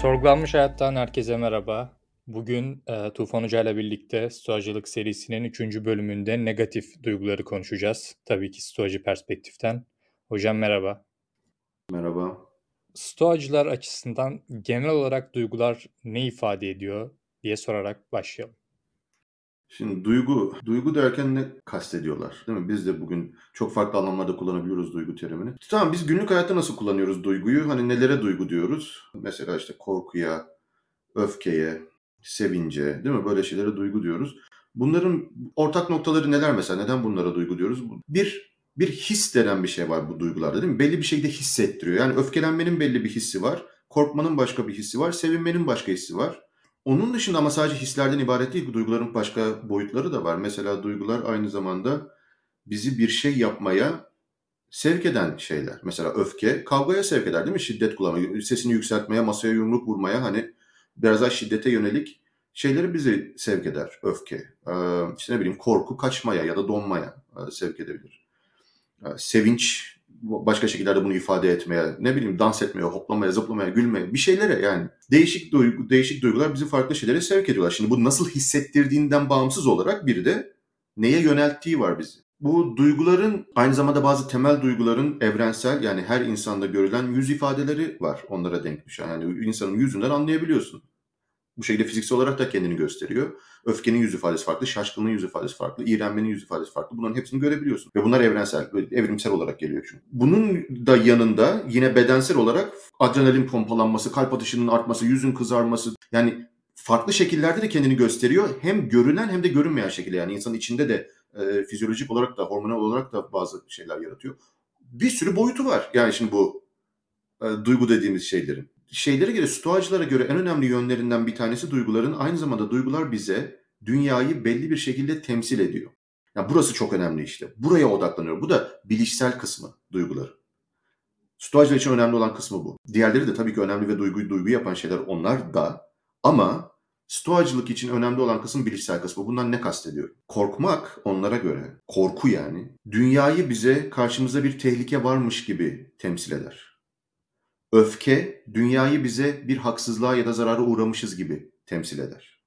Sorgulanmış Hayattan herkese merhaba. Bugün Tufan Hoca ile birlikte Stoacılık serisinin 3. bölümünde negatif duyguları konuşacağız. Tabii ki Stoacı perspektiften. Hocam merhaba. Merhaba. Stoacılar açısından genel olarak duygular ne ifade ediyor diye sorarak başlayalım. Şimdi duygu derken ne kastediyorlar, değil mi? Biz de bugün çok farklı anlamlarda kullanabiliyoruz duygu terimini. Tamam, biz günlük hayatta nasıl kullanıyoruz duyguyu? Hani nelere duygu diyoruz? Mesela işte korkuya, öfkeye, sevince, değil mi? Böyle şeylere duygu diyoruz. Bunların ortak noktaları neler mesela? Neden bunlara duygu diyoruz? Bir his denen bir şey var bu duygularda, değil mi? Belli bir şekilde hissettiriyor. Yani öfkelenmenin belli bir hissi var. Korkmanın başka bir hissi var. Sevinmenin başka hissi var. Onun dışında ama sadece hislerden ibaret değil, duyguların başka boyutları da var. Mesela duygular aynı zamanda bizi bir şey yapmaya sevk eden şeyler. Mesela öfke kavgaya sevk eder, değil mi? Şiddet kullanmaya, sesini yükseltmeye, masaya yumruk vurmaya, hani biraz daha şiddete yönelik şeyleri bizi sevk eder öfke. İşte ne bileyim, korku kaçmaya ya da donmaya sevk edebilir. Sevinç başka şekillerde bunu ifade etmeye, ne bileyim dans etmeye, hoplamaya, zıplamaya, gülmeye, bir şeylere yani. Değişik duygular bizi farklı şeylere sevk ediyorlar. Şimdi bu nasıl hissettirdiğinden bağımsız olarak bir de neye yönelttiği var bizi. Bu duyguların aynı zamanda bazı temel duyguların evrensel, yani her insanda görülen yüz ifadeleri var onlara denk düşen. Yani insanın yüzünden anlayabiliyorsun. Bu şekilde fiziksel olarak da kendini gösteriyor. Öfkenin yüz ifadesi farklı, şaşkınlığın yüz ifadesi farklı, iğrenmenin yüz ifadesi farklı. Bunların hepsini görebiliyorsun. Ve bunlar evrensel, evrimsel olarak geliyor çünkü. Bunun da yanında yine bedensel olarak adrenalin pompalanması, kalp atışının artması, yüzün kızarması. Yani farklı şekillerde de kendini gösteriyor. Hem görünen hem de görünmeyen şekilde. Yani insanın içinde de fizyolojik olarak da, hormonal olarak da bazı şeyler yaratıyor. Bir sürü boyutu var. Yani şimdi bu duygu dediğimiz şeylerin. Şeylere göre, Stoacılara göre en önemli yönlerinden bir tanesi duyguların, aynı zamanda duygular bize dünyayı belli bir şekilde temsil ediyor. Yani burası çok önemli işte. Buraya odaklanıyor. Bu da bilişsel kısmı duyguları. Stoacılar için önemli olan kısmı bu. Diğerleri de tabii ki önemli ve duygu yapan şeyler onlar da. Ama Stoacılık için önemli olan kısım bilişsel kısmı. Bundan ne kastediyorum? Korkmak onlara göre, korku yani, dünyayı bize karşımıza bir tehlike varmış gibi temsil eder. Öfke, dünyayı bize bir haksızlığa ya da zarara uğramışız gibi temsil eder.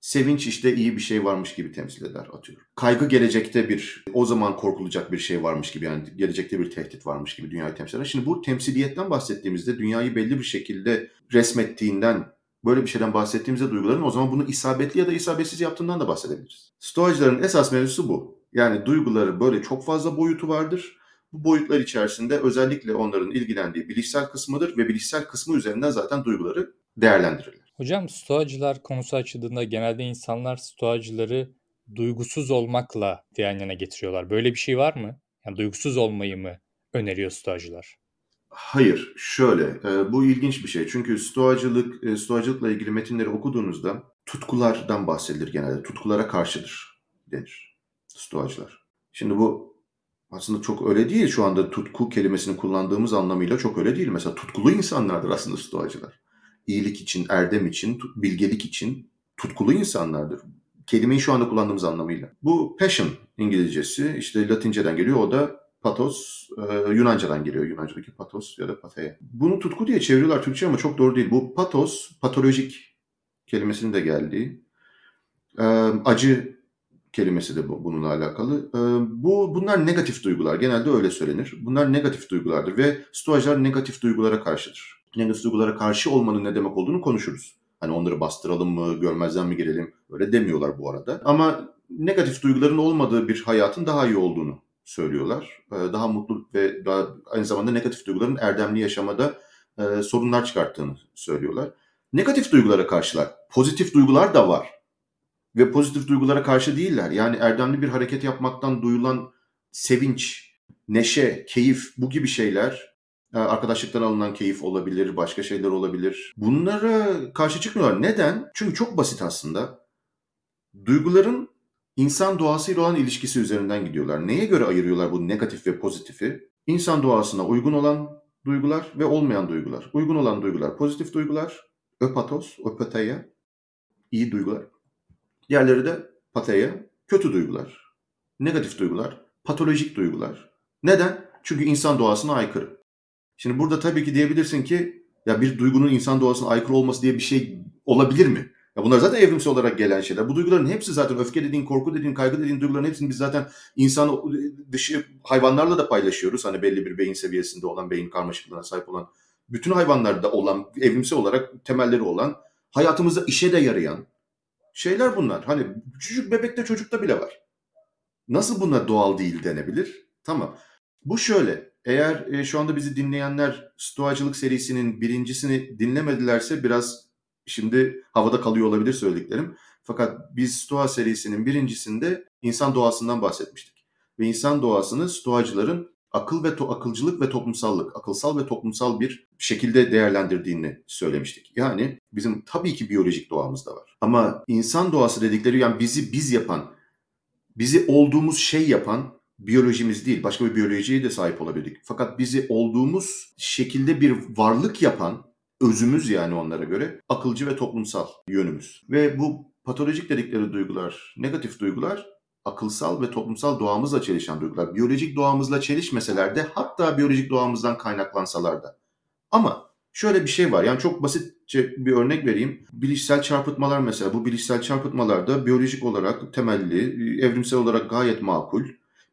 Sevinç işte iyi bir şey varmış gibi temsil eder, atıyorum. Kaygı gelecekte o zaman korkulacak bir şey varmış gibi, yani gelecekte bir tehdit varmış gibi dünyayı temsil eder. Şimdi bu temsiliyetten bahsettiğimizde, dünyayı belli bir şekilde resmettiğinden, böyle bir şeyden bahsettiğimizde duyguların o zaman bunu isabetli ya da isabetsiz yaptığından da bahsedebiliriz. Stoacıların esas mevzusu bu. Yani duyguları böyle çok fazla boyutu vardır. Bu boyutlar içerisinde özellikle onların ilgilendiği bilişsel kısmıdır ve bilişsel kısmı üzerinden zaten duyguları değerlendirirler. Hocam, Stoacılar konusu açıldığında genelde insanlar Stoacıları duygusuz olmakla yan yana getiriyorlar. Böyle bir şey var mı? Yani duygusuz olmayı mı öneriyor Stoacılar? Hayır, şöyle. Bu ilginç bir şey. Çünkü Stoacılıkla ilgili metinleri okuduğunuzda tutkulardan bahsedilir genelde. Tutkulara karşıdır denir Stoacılar. Şimdi bu aslında çok öyle değil. Şu anda tutku kelimesini kullandığımız anlamıyla çok öyle değil. Mesela tutkulu insanlardır aslında Stoacılar. İyilik için, erdem için, bilgelik için tutkulu insanlardır. Kelimeyi şu anda kullandığımız anlamıyla. Bu passion İngilizcesi, işte Latinceden geliyor. O da pathos, Yunancadan geliyor. Yunancadaki pathos ya da apatheia. Bunu tutku diye çeviriyorlar Türkçe ama çok doğru değil. Bu pathos, patolojik kelimesinin de geldiği. Acı kelimesi de bununla alakalı. Bunlar negatif duygular. Genelde öyle söylenir. Bunlar negatif duygulardır ve Stoacılar negatif duygulara karşıdır. Negatif duygulara karşı olmanın ne demek olduğunu konuşuruz. Hani onları bastıralım mı, görmezden mi gelelim? Öyle demiyorlar bu arada. Ama negatif duyguların olmadığı bir hayatın daha iyi olduğunu söylüyorlar. Daha mutlu ve daha aynı zamanda negatif duyguların erdemli yaşamada sorunlar çıkarttığını söylüyorlar. Negatif duygulara karşılar. Pozitif duygular da var. Ve pozitif duygulara karşı değiller. Yani erdemli bir hareket yapmaktan duyulan sevinç, neşe, keyif, bu gibi şeyler, arkadaşlıktan alınan keyif olabilir, başka şeyler olabilir. Bunlara karşı çıkmıyorlar. Neden? Çünkü çok basit aslında. Duyguların insan doğasıyla olan ilişkisi üzerinden gidiyorlar. Neye göre ayırıyorlar bu negatif ve pozitifi? İnsan doğasına uygun olan duygular ve olmayan duygular. Uygun olan duygular pozitif duygular, eupathos, eupatheia, iyi duygular. Diğerleri de apatheia, kötü duygular. negatif duygular, patolojik duygular. Neden? Çünkü insan doğasına aykırı. Şimdi burada tabii ki diyebilirsin ki ya bir duygunun insan doğasına aykırı olması diye bir şey olabilir mi? Ya bunlar zaten evrimsel olarak gelen şeyler. Bu duyguların hepsi zaten öfke dediğin, korku dediğin, kaygı dediğin duyguların hepsini biz zaten insan dışı hayvanlarla da paylaşıyoruz. Hani belli bir beyin seviyesinde olan, beyin karmaşıklığına sahip olan, bütün hayvanlarda olan, evrimsel olarak temelleri olan, hayatımızda işe de yarayan şeyler bunlar. Hani küçücük bebekte, çocukta bile var. Nasıl bunlar doğal değil denebilir? Tamam. Bu şöyle, eğer şu anda bizi dinleyenler Stoacılık serisinin birincisini dinlemedilerse biraz şimdi havada kalıyor olabilir söylediklerim. Fakat biz Stoa serisinin birincisinde insan doğasından bahsetmiştik. Ve insan doğasını Stoacıların akılcılık ve toplumsallık, akılsal ve toplumsal bir şekilde değerlendirdiğini söylemiştik. Yani bizim tabii ki biyolojik doğamız da var. Ama insan doğası dedikleri yani bizi biz yapan, bizi olduğumuz şey yapan biyolojimiz değil. Başka bir biyolojiye de sahip olabildik. Fakat bizi olduğumuz şekilde bir varlık yapan özümüz yani onlara göre akılcı ve toplumsal yönümüz. Ve bu patolojik dedikleri duygular, negatif duygular akılsal ve toplumsal doğamızla çelişen duygular. Biyolojik doğamızla çelişmeseler de hatta biyolojik doğamızdan kaynaklansalar da. Ama şöyle bir şey var yani çok basitçe bir örnek vereyim. Bilişsel çarpıtmalar mesela bu bilişsel çarpıtmalarda biyolojik olarak temelli, evrimsel olarak gayet makul.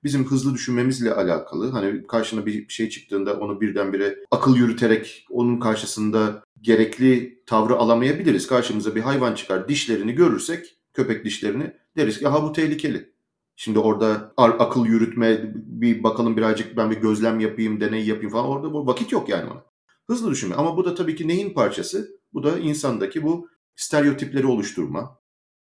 Bizim hızlı düşünmemizle alakalı hani karşına bir şey çıktığında onu birdenbire akıl yürüterek onun karşısında gerekli tavrı alamayabiliriz. Karşımıza bir hayvan çıkar dişlerini görürsek köpek dişlerini deriz ki aha bu tehlikeli. Şimdi orada akıl yürütme bir bakalım birazcık ben bir gözlem yapayım deney yapayım falan orada bu vakit yok yani ona. Hızlı düşünme ama bu da tabii ki neyin parçası? Bu da insandaki bu stereotipleri oluşturma.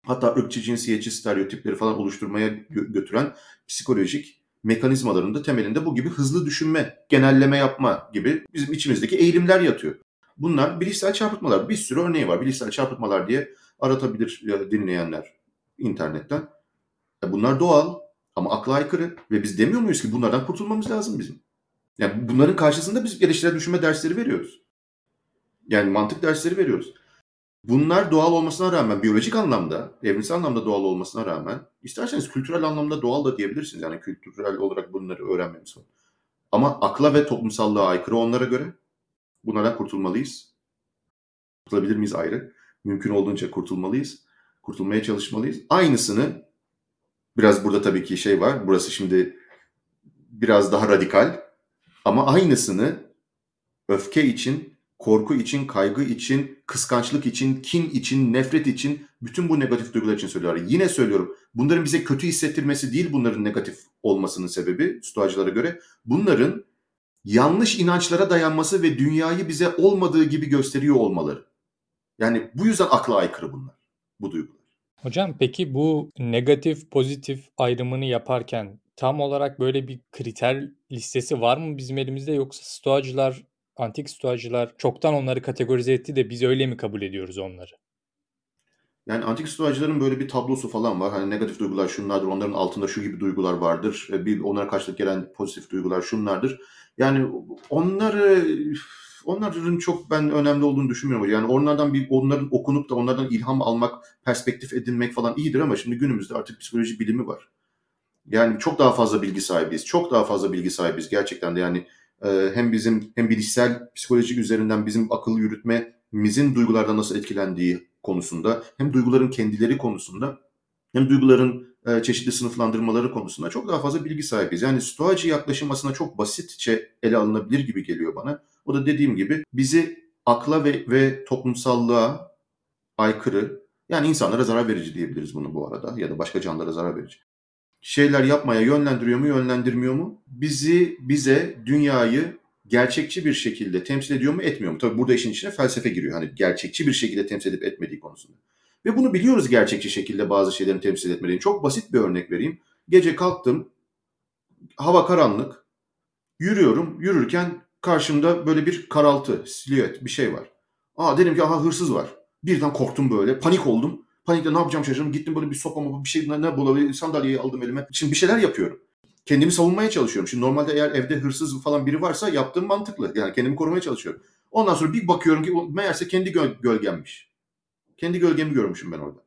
Hatta ırkçı, cinsiyetçi stereotipleri falan oluşturmaya götüren psikolojik mekanizmaların da temelinde bu gibi hızlı düşünme, genelleme yapma gibi bizim içimizdeki eğilimler yatıyor. Bunlar bilişsel çarpıtmalar. Bir sürü örneği var. Bilişsel çarpıtmalar diye aratabilir dinleyenler internetten. Bunlar doğal ama akla aykırı ve biz demiyor muyuz ki bunlardan kurtulmamız lazım bizim? Yani bunların karşısında biz geliştirel düşünme dersleri veriyoruz. Yani mantık dersleri veriyoruz. Bunlar doğal olmasına rağmen, biyolojik anlamda, evrimsel anlamda doğal olmasına rağmen, isterseniz kültürel anlamda doğal da diyebilirsiniz. Yani kültürel olarak bunları öğrenmemiz var. Ama akla ve toplumsallığa aykırı onlara göre. Bunlardan kurtulmalıyız. Kurtulabilir miyiz ayrı? Mümkün olduğunca kurtulmalıyız. Kurtulmaya çalışmalıyız. Aynısını, biraz burada tabii ki şey var, burası şimdi biraz daha radikal. Ama aynısını öfke için, korku için, kaygı için, kıskançlık için, kin için, nefret için, bütün bu negatif duygular için söylüyorum. Yine söylüyorum, bunların bize kötü hissettirmesi değil bunların negatif olmasının sebebi Stoacılara göre. Bunların yanlış inançlara dayanması ve dünyayı bize olmadığı gibi gösteriyor olmaları. Yani bu yüzden akla aykırı bunlar, bu duygular. Hocam peki bu negatif pozitif ayrımını yaparken tam olarak böyle bir kriter listesi var mı bizim elimizde yoksa Stoacılar... Antik Stoacılar çoktan onları kategorize etti de biz öyle mi kabul ediyoruz onları? Yani antik Stoacıların böyle bir tablosu falan var. Hani negatif duygular şunlardır, onların altında şu gibi duygular vardır. Onlara karşılık gelen pozitif duygular şunlardır. Yani onların çok ben önemli olduğunu düşünmüyorum. Yani onlardan okunup da onlardan ilham almak, perspektif edinmek falan iyidir ama şimdi günümüzde artık psikoloji bilimi var. Yani çok daha fazla bilgi sahibiyiz. Gerçekten de yani hem bizim hem bilişsel psikolojik üzerinden bizim akıl yürütmemizin duygulardan nasıl etkilendiği konusunda hem duyguların kendileri konusunda hem duyguların çeşitli sınıflandırmaları konusunda çok daha fazla bilgi sahibiz. Yani Stoacı yaklaşım aslında çok basitçe ele alınabilir gibi geliyor bana. O da dediğim gibi bizi akla ve toplumsallığa aykırı yani insanlara zarar verici diyebiliriz bunu bu arada ya da başka canlılara zarar verici. Şeyler yapmaya yönlendiriyor mu, yönlendirmiyor mu? Bize dünyayı gerçekçi bir şekilde temsil ediyor mu, etmiyor mu? Tabii burada işin içine felsefe giriyor. Hani gerçekçi bir şekilde temsil edip etmediği konusunda. Ve bunu biliyoruz gerçekçi şekilde bazı şeylerin temsil etmediğini. Çok basit bir örnek vereyim. Gece kalktım, hava karanlık, yürüyorum. Yürürken karşımda böyle bir karaltı, silüet bir şey var. Dedim ki hırsız var. Birden korktum böyle, panik oldum. Panikle ne yapacağım şaşırdım. Gittim böyle bir sopa mı bir şey ne bulabilirim. Sandalyeyi aldım elime. Şimdi bir şeyler yapıyorum. Kendimi savunmaya çalışıyorum. Şimdi normalde eğer evde hırsız falan biri varsa yaptığım mantıklı. Yani kendimi korumaya çalışıyorum. Ondan sonra bir bakıyorum ki meğerse kendi gölgemmiş. Kendi gölgemi görmüşüm ben orada.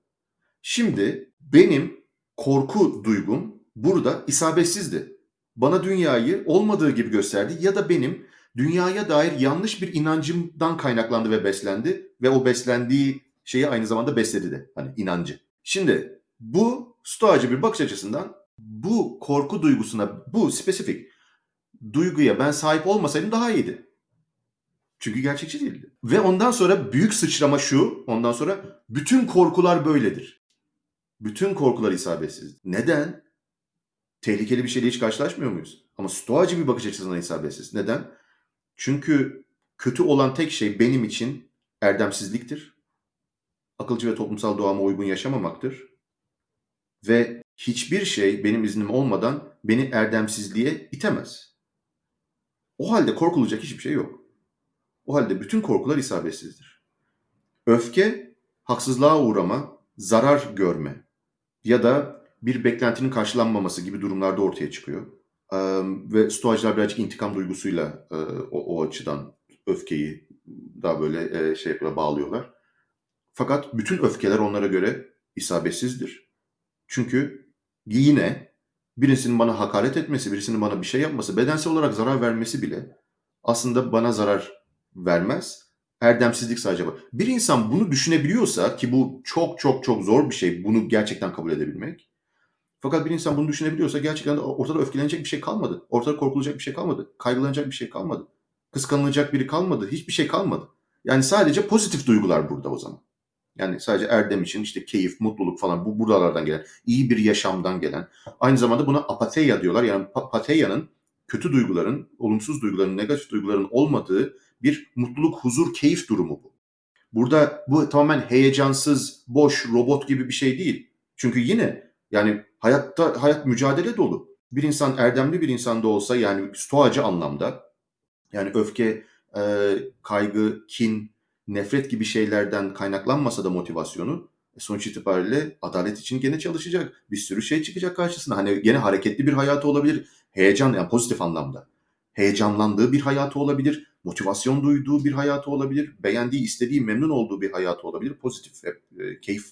Şimdi benim korku duygum burada isabetsizdi. Bana dünyayı olmadığı gibi gösterdi ya da benim dünyaya dair yanlış bir inancımdan kaynaklandı ve beslendi ve o beslendiği şeyi aynı zamanda besledi de, hani inancı. Şimdi bu stoacı bir bakış açısından bu korku duygusuna, bu spesifik duyguya ben sahip olmasaydım daha iyiydi. Çünkü gerçekçi değildi. Ve ondan sonra büyük sıçrama şu, ondan sonra bütün korkular böyledir. Bütün korkular isabetsiz. Neden? Tehlikeli bir şeyle hiç karşılaşmıyor muyuz? Ama stoacı bir bakış açısından isabetsiz. Neden? Çünkü kötü olan tek şey benim için erdemsizliktir. Akılcı ve toplumsal doğama uygun yaşamamaktır. Ve hiçbir şey benim iznim olmadan beni erdemsizliğe itemez. O halde korkulacak hiçbir şey yok. O halde bütün korkular isabetsizdir. Öfke, haksızlığa uğrama, zarar görme ya da bir beklentinin karşılanmaması gibi durumlarda ortaya çıkıyor. Ve stoacılar birazcık intikam duygusuyla o açıdan öfkeyi daha böyle bağlıyorlar. Fakat bütün öfkeler onlara göre isabetsizdir. Çünkü yine birisinin bana hakaret etmesi, birisinin bana bir şey yapması, bedensel olarak zarar vermesi bile aslında bana zarar vermez. Erdemsizlik sadece var. Bir insan bunu düşünebiliyorsa, ki bu çok çok çok zor bir şey, bunu gerçekten kabul edebilmek. Fakat bir insan bunu düşünebiliyorsa gerçekten ortada öfkelenecek bir şey kalmadı. Ortada korkulacak bir şey kalmadı. Kaygılanacak bir şey kalmadı. Kıskanılacak biri kalmadı. Hiçbir şey kalmadı. Yani sadece pozitif duygular burada o zaman. Yani sadece erdem için işte keyif, mutluluk falan bu buralardan gelen, iyi bir yaşamdan gelen. Aynı zamanda buna apatheia diyorlar. Yani apatheia'nın, kötü duyguların, olumsuz duyguların, negatif duyguların olmadığı bir mutluluk, huzur, keyif durumu bu. Burada bu tamamen heyecansız, boş, robot gibi bir şey değil. Çünkü yine yani hayat mücadele dolu. Bir insan erdemli bir insan da olsa, yani stoacı anlamda, yani öfke, kaygı, kin, nefret gibi şeylerden kaynaklanmasa da motivasyonu sonuç itibariyle adalet için gene çalışacak. Bir sürü şey çıkacak karşısına. Hani gene hareketli bir hayatı olabilir. Heyecan, yani pozitif anlamda. Heyecanlandığı bir hayatı olabilir. Motivasyon duyduğu bir hayatı olabilir. Beğendiği, istediği, memnun olduğu bir hayatı olabilir. Pozitif, keyif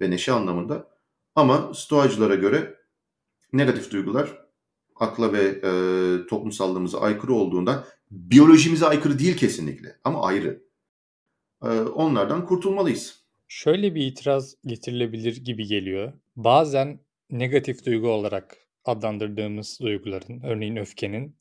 ve neşe anlamında. Ama stoacılara göre negatif duygular akla ve toplumsallığımıza aykırı olduğundan, biyolojimize aykırı değil kesinlikle ama ayrı. Onlardan kurtulmalıyız. Şöyle bir itiraz getirilebilir gibi geliyor. Bazen negatif duygu olarak adlandırdığımız duyguların, örneğin öfkenin,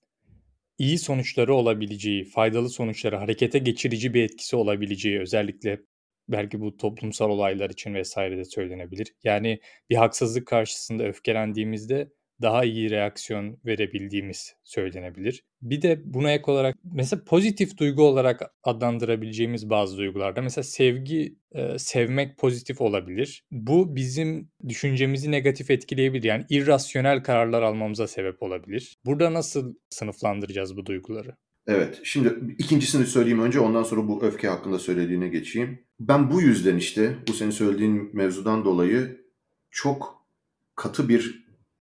iyi sonuçları olabileceği, faydalı sonuçları, harekete geçirici bir etkisi olabileceği, özellikle belki bu toplumsal olaylar için vesaire de söylenebilir. Yani bir haksızlık karşısında öfkelendiğimizde daha iyi reaksiyon verebildiğimiz söylenebilir. Bir de buna ek olarak mesela pozitif duygu olarak adlandırabileceğimiz bazı duygularda mesela sevgi, sevmek pozitif olabilir. Bu bizim düşüncemizi negatif etkileyebilir. Yani irrasyonel kararlar almamıza sebep olabilir. Burada nasıl sınıflandıracağız bu duyguları? Evet, şimdi ikincisini söyleyeyim önce, ondan sonra bu öfke hakkında söylediğine geçeyim. Ben bu yüzden işte bu senin söylediğin mevzudan dolayı çok katı bir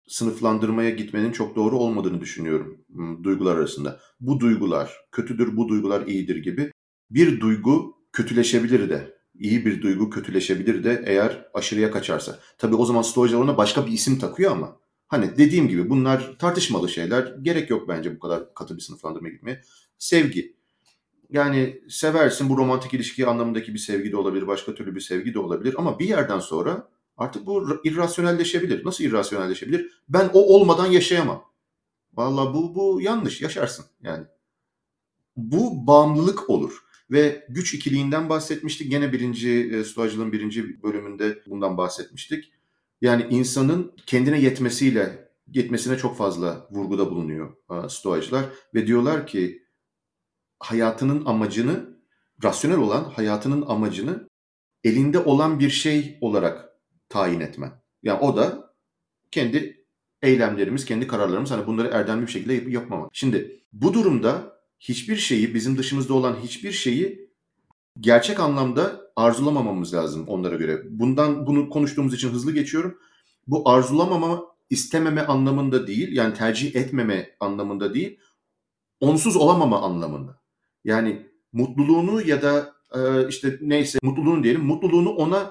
sınıflandırmaya gitmenin çok doğru olmadığını düşünüyorum duygular arasında. Bu duygular kötüdür, bu duygular iyidir gibi. Bir duygu kötüleşebilir de, iyi bir duygu kötüleşebilir de eğer aşırıya kaçarsa. Tabii o zaman stoacılar ona başka bir isim takıyor ama hani dediğim gibi bunlar tartışmalı şeyler. Gerek yok bence bu kadar katı bir sınıflandırmaya gitmeye. Sevgi. Yani seversin, bu romantik ilişki anlamındaki bir sevgi de olabilir, başka türlü bir sevgi de olabilir ama bir yerden sonra artık bu irrasyonelleşebilir. Nasıl irrasyonelleşebilir? Ben o olmadan yaşayamam. Vallahi bu yanlış, yaşarsın yani. Bu bağımlılık olur ve güç ikiliğinden bahsetmiştik. Gene stoacılığın birinci bölümünde bundan bahsetmiştik. Yani insanın kendine yetmesine çok fazla vurguda bulunuyor stoacılar ve diyorlar ki hayatının amacını, rasyonel olan hayatının amacını elinde olan bir şey olarak tayin etmen. Yani o da kendi eylemlerimiz, kendi kararlarımız. Hani bunları erdemli bir şekilde yapmamak. Şimdi bu durumda hiçbir şeyi, bizim dışımızda olan hiçbir şeyi gerçek anlamda arzulamamamız lazım onlara göre. Bunu konuştuğumuz için hızlı geçiyorum. Bu arzulamama, istememe anlamında değil. Yani tercih etmeme anlamında değil. Onsuz olamama anlamında. Yani mutluluğunu ya da mutluluğunu ona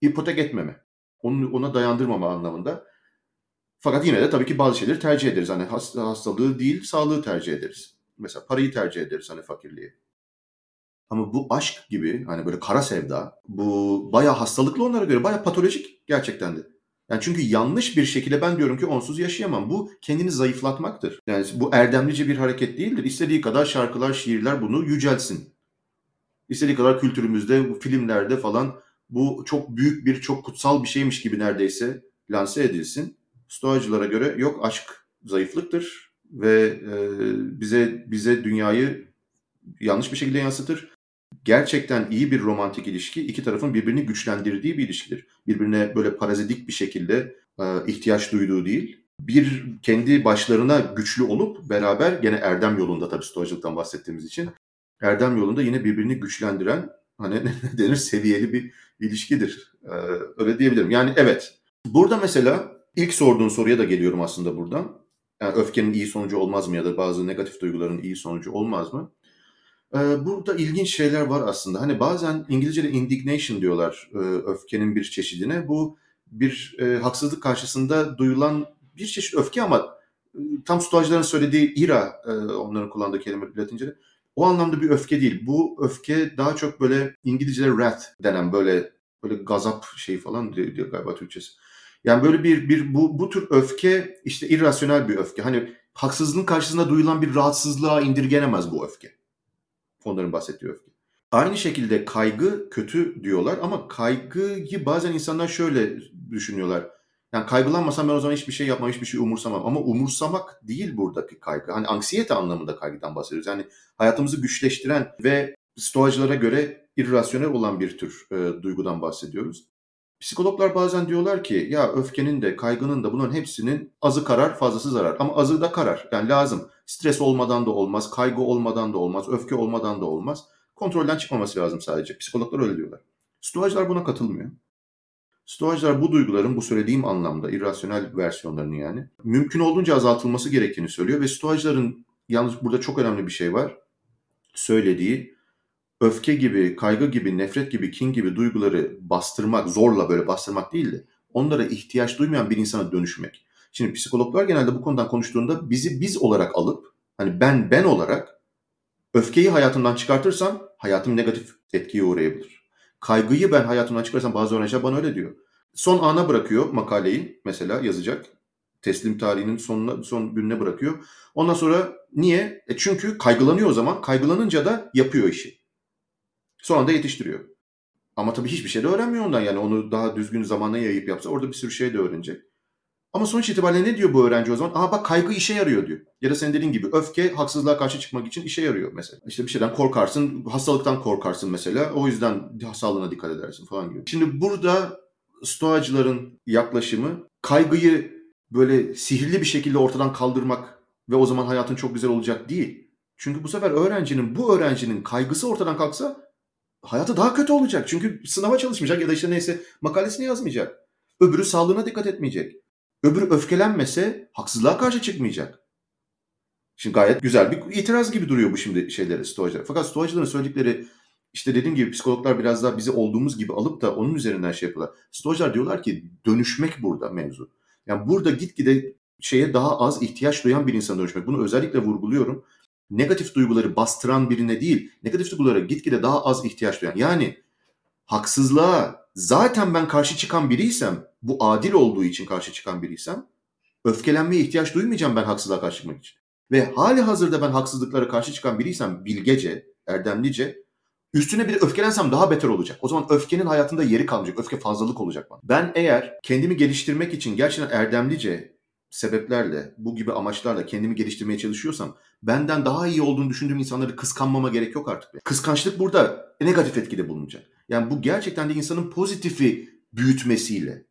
ipotek etmeme. Onu ona dayandırmama anlamında Fakat yine de tabii ki bazı şeyleri tercih ederiz. Hani hastalığı değil, sağlığı tercih ederiz. Mesela parayı tercih ederiz, hani fakirliği. Ama bu aşk gibi, hani böyle kara sevda, bu bayağı hastalıklı onlara göre, bayağı patolojik gerçekten de. Yani çünkü yanlış bir şekilde ben diyorum ki onsuz yaşayamam. Bu kendini zayıflatmaktır. Yani bu erdemlice bir hareket değildir. İstediği kadar şarkılar, şiirler bunu yücelsin. İstediği kadar kültürümüzde, filmlerde falan bu çok büyük bir, çok kutsal bir şeymiş gibi neredeyse lanse edilsin. Stoacılara göre yok, aşk zayıflıktır ve bize dünyayı yanlış bir şekilde yansıtır. Gerçekten iyi bir romantik ilişki iki tarafın birbirini güçlendirdiği bir ilişkidir. Birbirine böyle parazitik bir şekilde ihtiyaç duyduğu değil. Bir kendi başlarına güçlü olup beraber gene erdem yolunda, tabii stoacılıktan bahsettiğimiz için erdem yolunda yine birbirini güçlendiren, hani ne denir, seviyeli bir ilişkidir. Öyle diyebilirim. Yani evet. Burada mesela ilk sorduğun soruya da geliyorum aslında buradan. Yani öfkenin iyi sonucu olmaz mı ya da bazı negatif duyguların iyi sonucu olmaz mı? Burada ilginç şeyler var aslında. Hani bazen İngilizce'de indignation diyorlar öfkenin bir çeşidine. Bu bir haksızlık karşısında duyulan bir çeşit öfke ama tam stoacıların söylediği ira, onların kullandığı kelime Latince'de. O anlamda bir öfke değil. Bu öfke daha çok böyle İngilizce'de wrath denen böyle gazap şeyi falan diyor galiba Türkçesi. Yani böyle bu tür öfke işte irrasyonel bir öfke. Hani haksızlığın karşısında duyulan bir rahatsızlığa indirgenemez bu öfke. Onların bahsettiği öfke. Aynı şekilde kaygı kötü diyorlar ama kaygıyı bazen insanlar şöyle düşünüyorlar. Yani kaygılanmasam ben o zaman hiçbir şey yapmam, hiçbir şey umursamam. Ama umursamak değil buradaki kaygı. Hani anksiyete anlamında kaygıdan bahsediyoruz. Yani hayatımızı güçleştiren ve stoacılara göre irrasyonel olan bir tür duygudan bahsediyoruz. Psikologlar bazen diyorlar ki ya öfkenin de kaygının da bunların hepsinin azı karar, fazlası zarar. Ama azı da karar. Yani lazım. Stres olmadan da olmaz, kaygı olmadan da olmaz, öfke olmadan da olmaz. Kontrolden çıkmaması lazım sadece. Psikologlar öyle diyorlar. Stoacılar buna katılmıyor. Stoacılar bu duyguların, bu söylediğim anlamda irrasyonel versiyonlarının yani mümkün olduğunca azaltılması gerektiğini söylüyor ve stoacıların, yalnız burada çok önemli bir şey var, söylediği öfke gibi, kaygı gibi, nefret gibi, kin gibi duyguları bastırmak, zorla böyle bastırmak değil de onlara ihtiyaç duymayan bir insana dönüşmek. Şimdi psikologlar genelde bu konudan konuştuğunda bizi biz olarak alıp, hani ben olarak öfkeyi hayatımdan çıkartırsam hayatım negatif etkiye uğrayabilir. Kaygıyı ben hayatımdan çıkarsam, bazı öğrenciler bana öyle diyor. Son ana bırakıyor makaleyi, mesela yazacak. Teslim tarihinin son gününe bırakıyor. Ondan sonra niye? Çünkü kaygılanıyor o zaman. Kaygılanınca da yapıyor işi. Sonra da yetiştiriyor. Ama tabii hiçbir şey de öğrenmiyor ondan. Yani onu daha düzgün zamana yayıp yapsa orada bir sürü şey de öğrenecek. Ama sonuç itibariyle ne diyor bu öğrenci o zaman? Aha bak, kaygı işe yarıyor diyor. Ya da senin dediğin gibi öfke haksızlığa karşı çıkmak için işe yarıyor mesela. İşte bir şeyden korkarsın, hastalıktan korkarsın mesela. O yüzden sağlığına dikkat edersin falan gibi. Şimdi burada stoacıların yaklaşımı kaygıyı böyle sihirli bir şekilde ortadan kaldırmak ve o zaman hayatın çok güzel olacak değil. Çünkü bu sefer bu öğrencinin kaygısı ortadan kalksa hayatı daha kötü olacak. Çünkü sınava çalışmayacak ya da işte neyse makalesini yazmayacak. Öbürü sağlığına dikkat etmeyecek. Öbürü öfkelenmese haksızlığa karşı çıkmayacak. Şimdi gayet güzel bir itiraz gibi duruyor bu şimdi şeylere, stoacılar. Fakat stoacıların söyledikleri, işte dediğim gibi psikologlar biraz daha bizi olduğumuz gibi alıp da onun üzerinden şey yapıyorlar. Stoacılar diyorlar ki dönüşmek burada mevzu. Yani burada gitgide şeye daha az ihtiyaç duyan bir insana dönüşmek. Bunu özellikle vurguluyorum. Negatif duyguları bastıran birine değil, negatif duygulara gitgide daha az ihtiyaç duyan. Yani haksızlığa zaten ben karşı çıkan biriysem, bu adil olduğu için karşı çıkan biriysem, öfkelenmeye ihtiyaç duymayacağım ben haksızlığa karşı çıkmak için. Ve hali hazırda ben haksızlıklara karşı çıkan biriysem bilgece, erdemlice, üstüne bir öfkelensem daha beter olacak. O zaman öfkenin hayatında yeri kalmayacak, öfke fazlalık olacak bana. Ben eğer kendimi geliştirmek için gerçekten erdemlice sebeplerle, bu gibi amaçlarla kendimi geliştirmeye çalışıyorsam, benden daha iyi olduğunu düşündüğüm insanları kıskanmama gerek yok artık. Kıskançlık burada negatif etkide bulunacak. Yani bu gerçekten de insanın pozitifi büyütmesiyle,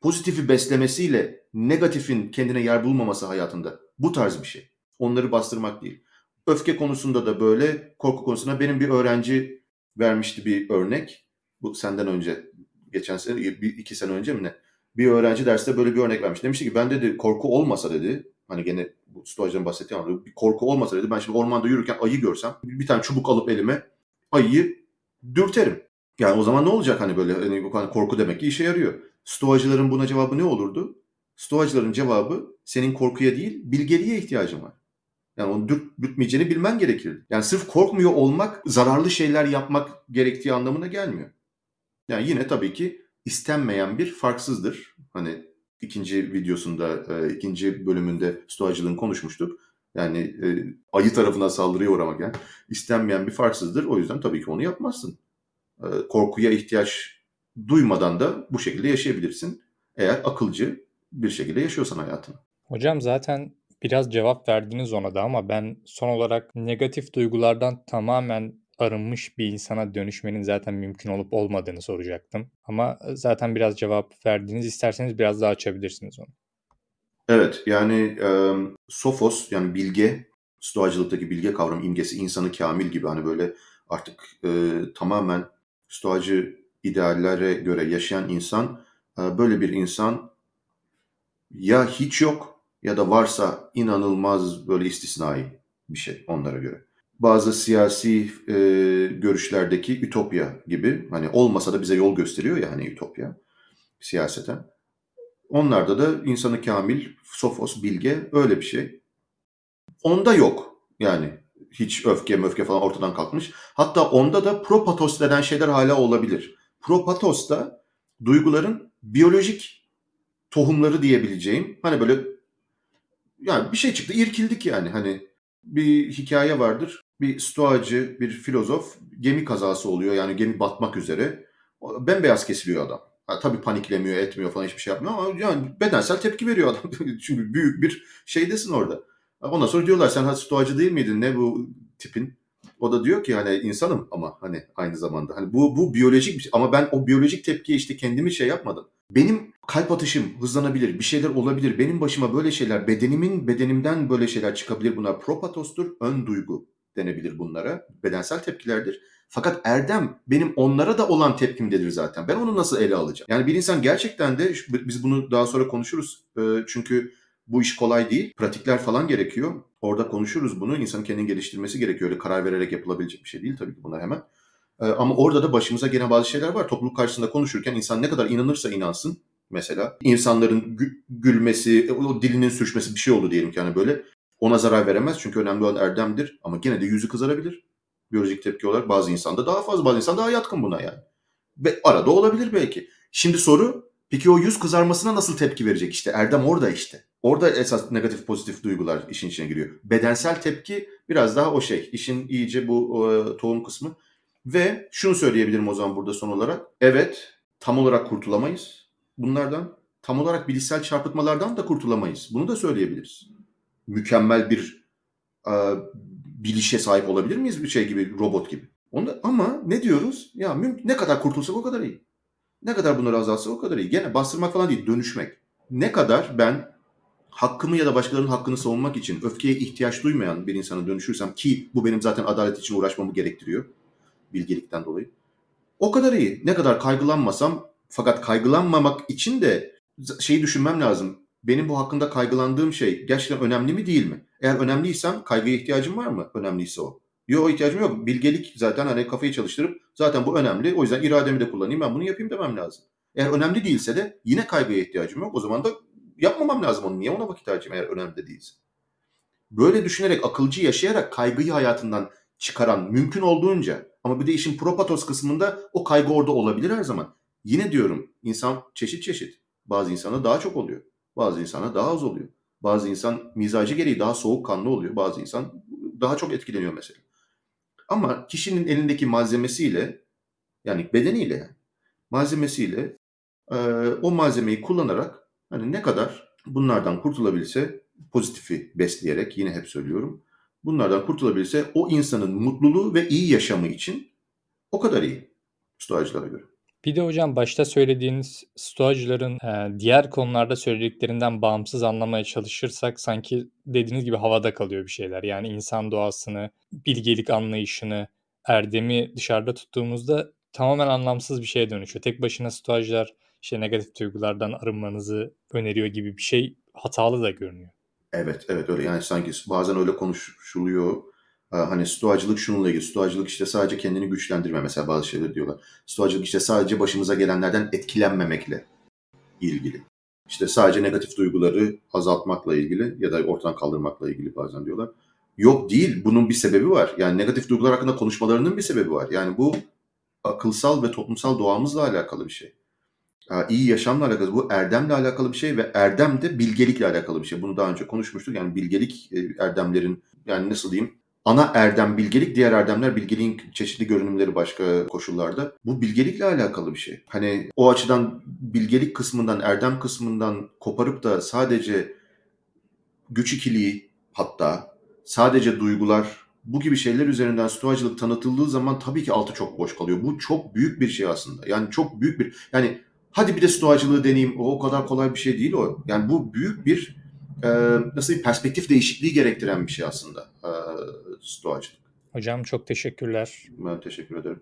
pozitifi beslemesiyle negatifin kendine yer bulmaması hayatında. Bu tarz bir şey. Onları bastırmak değil. Öfke konusunda da böyle, korku konusunda benim bir öğrenci vermişti bir örnek. Bu senden önce, geçen sene, 2 sene önce mi ne? Bir öğrenci derste böyle bir örnek vermiş. Demişti ki ben dedi korku olmasa dedi, hani gene bu stoacıların bahsettiği anlamda bir korku olmasa dedi ben şimdi ormanda yürürken ayı görsem bir tane çubuk alıp elime ayıyı dürterim. Yani o zaman ne olacak hani böyle, hani korku demek ki işe yarıyor. Stoacıların buna cevabı ne olurdu? Stoacıların cevabı senin korkuya değil bilgeliğe ihtiyacın var. Yani onu dürtmeyeceğini bilmen gerekir. Yani sırf korkmuyor olmak zararlı şeyler yapmak gerektiği anlamına gelmiyor. Yani yine tabii ki istenmeyen bir farksızdır. Hani ikinci videosunda, ikinci bölümünde Stoacılığın konuşmuştuk. Yani ayı tarafına saldırıya uğramak yani istenmeyen bir farksızdır. O yüzden tabii ki onu yapmazsın. Korkuya ihtiyaç duymadan da bu şekilde yaşayabilirsin. Eğer akılcı bir şekilde yaşıyorsan hayatını. Hocam zaten biraz cevap verdiniz ona da ama ben son olarak negatif duygulardan tamamen arınmış bir insana dönüşmenin zaten mümkün olup olmadığını soracaktım. Ama zaten biraz cevap verdiniz. İsterseniz biraz daha açabilirsiniz onu. Evet yani Sophos yani bilge, Stoacılıktaki bilge kavramı imgesi insanı kamil gibi hani böyle artık tamamen Stoacı ideallere göre yaşayan insan böyle bir insan ya hiç yok ya da varsa inanılmaz böyle istisnai bir şey onlara göre. Bazı siyasi görüşlerdeki ütopya gibi hani olmasa da bize yol gösteriyor ya hani ütopya siyaseten. Onlarda da insanı kamil, Sophos, bilge öyle bir şey. Onda yok yani hiç öfke falan ortadan kalkmış. Hatta onda da propatos denen şeyler hala olabilir. Propatos da duyguların biyolojik tohumları diyebileceğim. Hani böyle yani bir şey çıktı, irkildik yani hani bir hikaye vardır. Bir stoacı, bir filozof gemi kazası oluyor yani gemi batmak üzere. Bembeyaz kesiliyor adam. Yani tabii paniklemiyor, etmiyor falan hiçbir şey yapmıyor ama yani bedensel tepki veriyor adam. Çünkü büyük bir şeydesin orada. Ondan sonra diyorlar sen stoacı değil miydin ne bu tipin? O da diyor ki hani insanım ama hani aynı zamanda. Hani bu biyolojik bir şey ama ben o biyolojik tepkiye işte kendimi şey yapmadım. Benim kalp atışım hızlanabilir, bir şeyler olabilir. Benim başıma böyle şeyler, bedenimden böyle şeyler çıkabilir. Bunlar propatostur, ön duygu denebilir bunlara. Bedensel tepkilerdir. Fakat erdem benim onlara da olan tepkimdedir zaten. Ben onu nasıl ele alacağım? Yani bir insan gerçekten de, biz bunu daha sonra konuşuruz. Çünkü bu iş kolay değil. Pratikler falan gerekiyor. Orada konuşuruz bunu. İnsanın kendini geliştirmesi gerekiyor. Öyle karar vererek yapılabilecek bir şey değil tabii ki bunlar hemen. Ama orada da başımıza gelen bazı şeyler var. Topluluk karşısında konuşurken insan ne kadar inanırsa inansın mesela. İnsanların gülmesi, o dilinin sürçmesi bir şey oldu diyelim ki hani böyle. Ona zarar veremez çünkü önemli olan erdemdir. Ama gene de yüzü kızarabilir. Biyolojik tepki olarak bazı insanda daha fazla, bazı insan daha yatkın buna yani. Ve arada olabilir belki. Şimdi soru, peki o yüz kızarmasına nasıl tepki verecek işte? Erdem orada işte. Orada esas negatif pozitif duygular işin içine giriyor. Bedensel tepki biraz daha o şey. İşin iyice bu tohum kısmı. Ve şunu söyleyebilirim o zaman burada son olarak. Evet, tam olarak kurtulamayız bunlardan. Tam olarak bilişsel çarpıtmalardan da kurtulamayız. Bunu da söyleyebiliriz. Mükemmel bir bilişe sahip olabilir miyiz? Bir şey gibi, robot gibi. Ama ne diyoruz? Ya ne kadar kurtulsak o kadar iyi. Ne kadar bunları azaltsak o kadar iyi. Gene bastırmak falan değil, dönüşmek. Ne kadar ben hakkımı ya da başkalarının hakkını savunmak için öfkeye ihtiyaç duymayan bir insana dönüşürsem ki bu benim zaten adalet için uğraşmamı gerektiriyor. Bilgelikten dolayı. O kadar iyi. Ne kadar kaygılanmasam fakat kaygılanmamak için de şeyi düşünmem lazım. Benim bu hakkında kaygılandığım şey gerçekten önemli mi değil mi? Eğer önemliysem kaygıya ihtiyacım var mı? Önemliyse o. Yok ihtiyacım yok. Bilgelik zaten hani kafayı çalıştırıp zaten bu önemli. O yüzden irademi de kullanayım ben bunu yapayım demem lazım. Eğer önemli değilse de yine kaygıya ihtiyacım yok. O zaman da yapmamam lazım onu. Niye ona vakit harcayayım eğer önemli değilse? Böyle düşünerek akılcı yaşayarak kaygıyı hayatından çıkaran mümkün olduğunca ama bir de işin propatos kısmında o kaygı orada olabilir her zaman. Yine diyorum insan çeşit. Bazı insana daha çok oluyor. Bazı insana daha az oluyor. Bazı insan mizacı gereği daha soğukkanlı oluyor. Bazı insan daha çok etkileniyor mesela. Ama kişinin elindeki malzemesiyle yani bedeniyle malzemesiyle o malzemeyi kullanarak hani ne kadar bunlardan kurtulabilse pozitifi besleyerek yine hep söylüyorum. Bunlardan kurtulabilse o insanın mutluluğu ve iyi yaşamı için o kadar iyi stoacılara göre. Bir de hocam başta söylediğiniz stoacıların diğer konularda söylediklerinden bağımsız anlamaya çalışırsak sanki dediğiniz gibi havada kalıyor bir şeyler. Yani insan doğasını, bilgelik anlayışını, erdemi dışarıda tuttuğumuzda tamamen anlamsız bir şeye dönüşüyor. Tek başına stoacılar işte negatif duygulardan arınmanızı öneriyor gibi bir şey hatalı da görünüyor. Evet öyle yani sanki bazen öyle konuşuluyor. Hani stoacılık şununla ilgili. Stoacılık işte sadece kendini güçlendirme mesela bazı şeyler diyorlar. Stoacılık işte sadece başımıza gelenlerden etkilenmemekle ilgili. İşte sadece negatif duyguları azaltmakla ilgili ya da ortadan kaldırmakla ilgili bazen diyorlar. Yok değil, bunun bir sebebi var. Yani negatif duygular hakkında konuşmalarının bir sebebi var. Yani bu akılsal ve toplumsal doğamızla alakalı bir şey. İyi yaşamla alakalı, bu erdemle alakalı bir şey ve erdem de bilgelikle alakalı bir şey. Bunu daha önce konuşmuştuk. Yani bilgelik erdemlerin, yani nasıl diyeyim, ana erdem bilgelik, diğer erdemler bilgeliğin çeşitli görünümleri başka koşullarda. Bu bilgelikle alakalı bir şey. Hani o açıdan bilgelik kısmından, erdem kısmından koparıp da sadece güç ikiliği, hatta sadece duygular, bu gibi şeyler üzerinden stoacılık tanıtıldığı zaman tabii ki altı çok boş kalıyor. Bu çok büyük bir şey aslında. Yani çok büyük bir, yani hadi bir de stoacılığı deneyeyim, o kadar kolay bir şey değil o. Yani bu büyük bir nasıl bir perspektif değişikliği gerektiren bir şey aslında stoacılık. Hocam çok teşekkürler. Ben teşekkür ederim.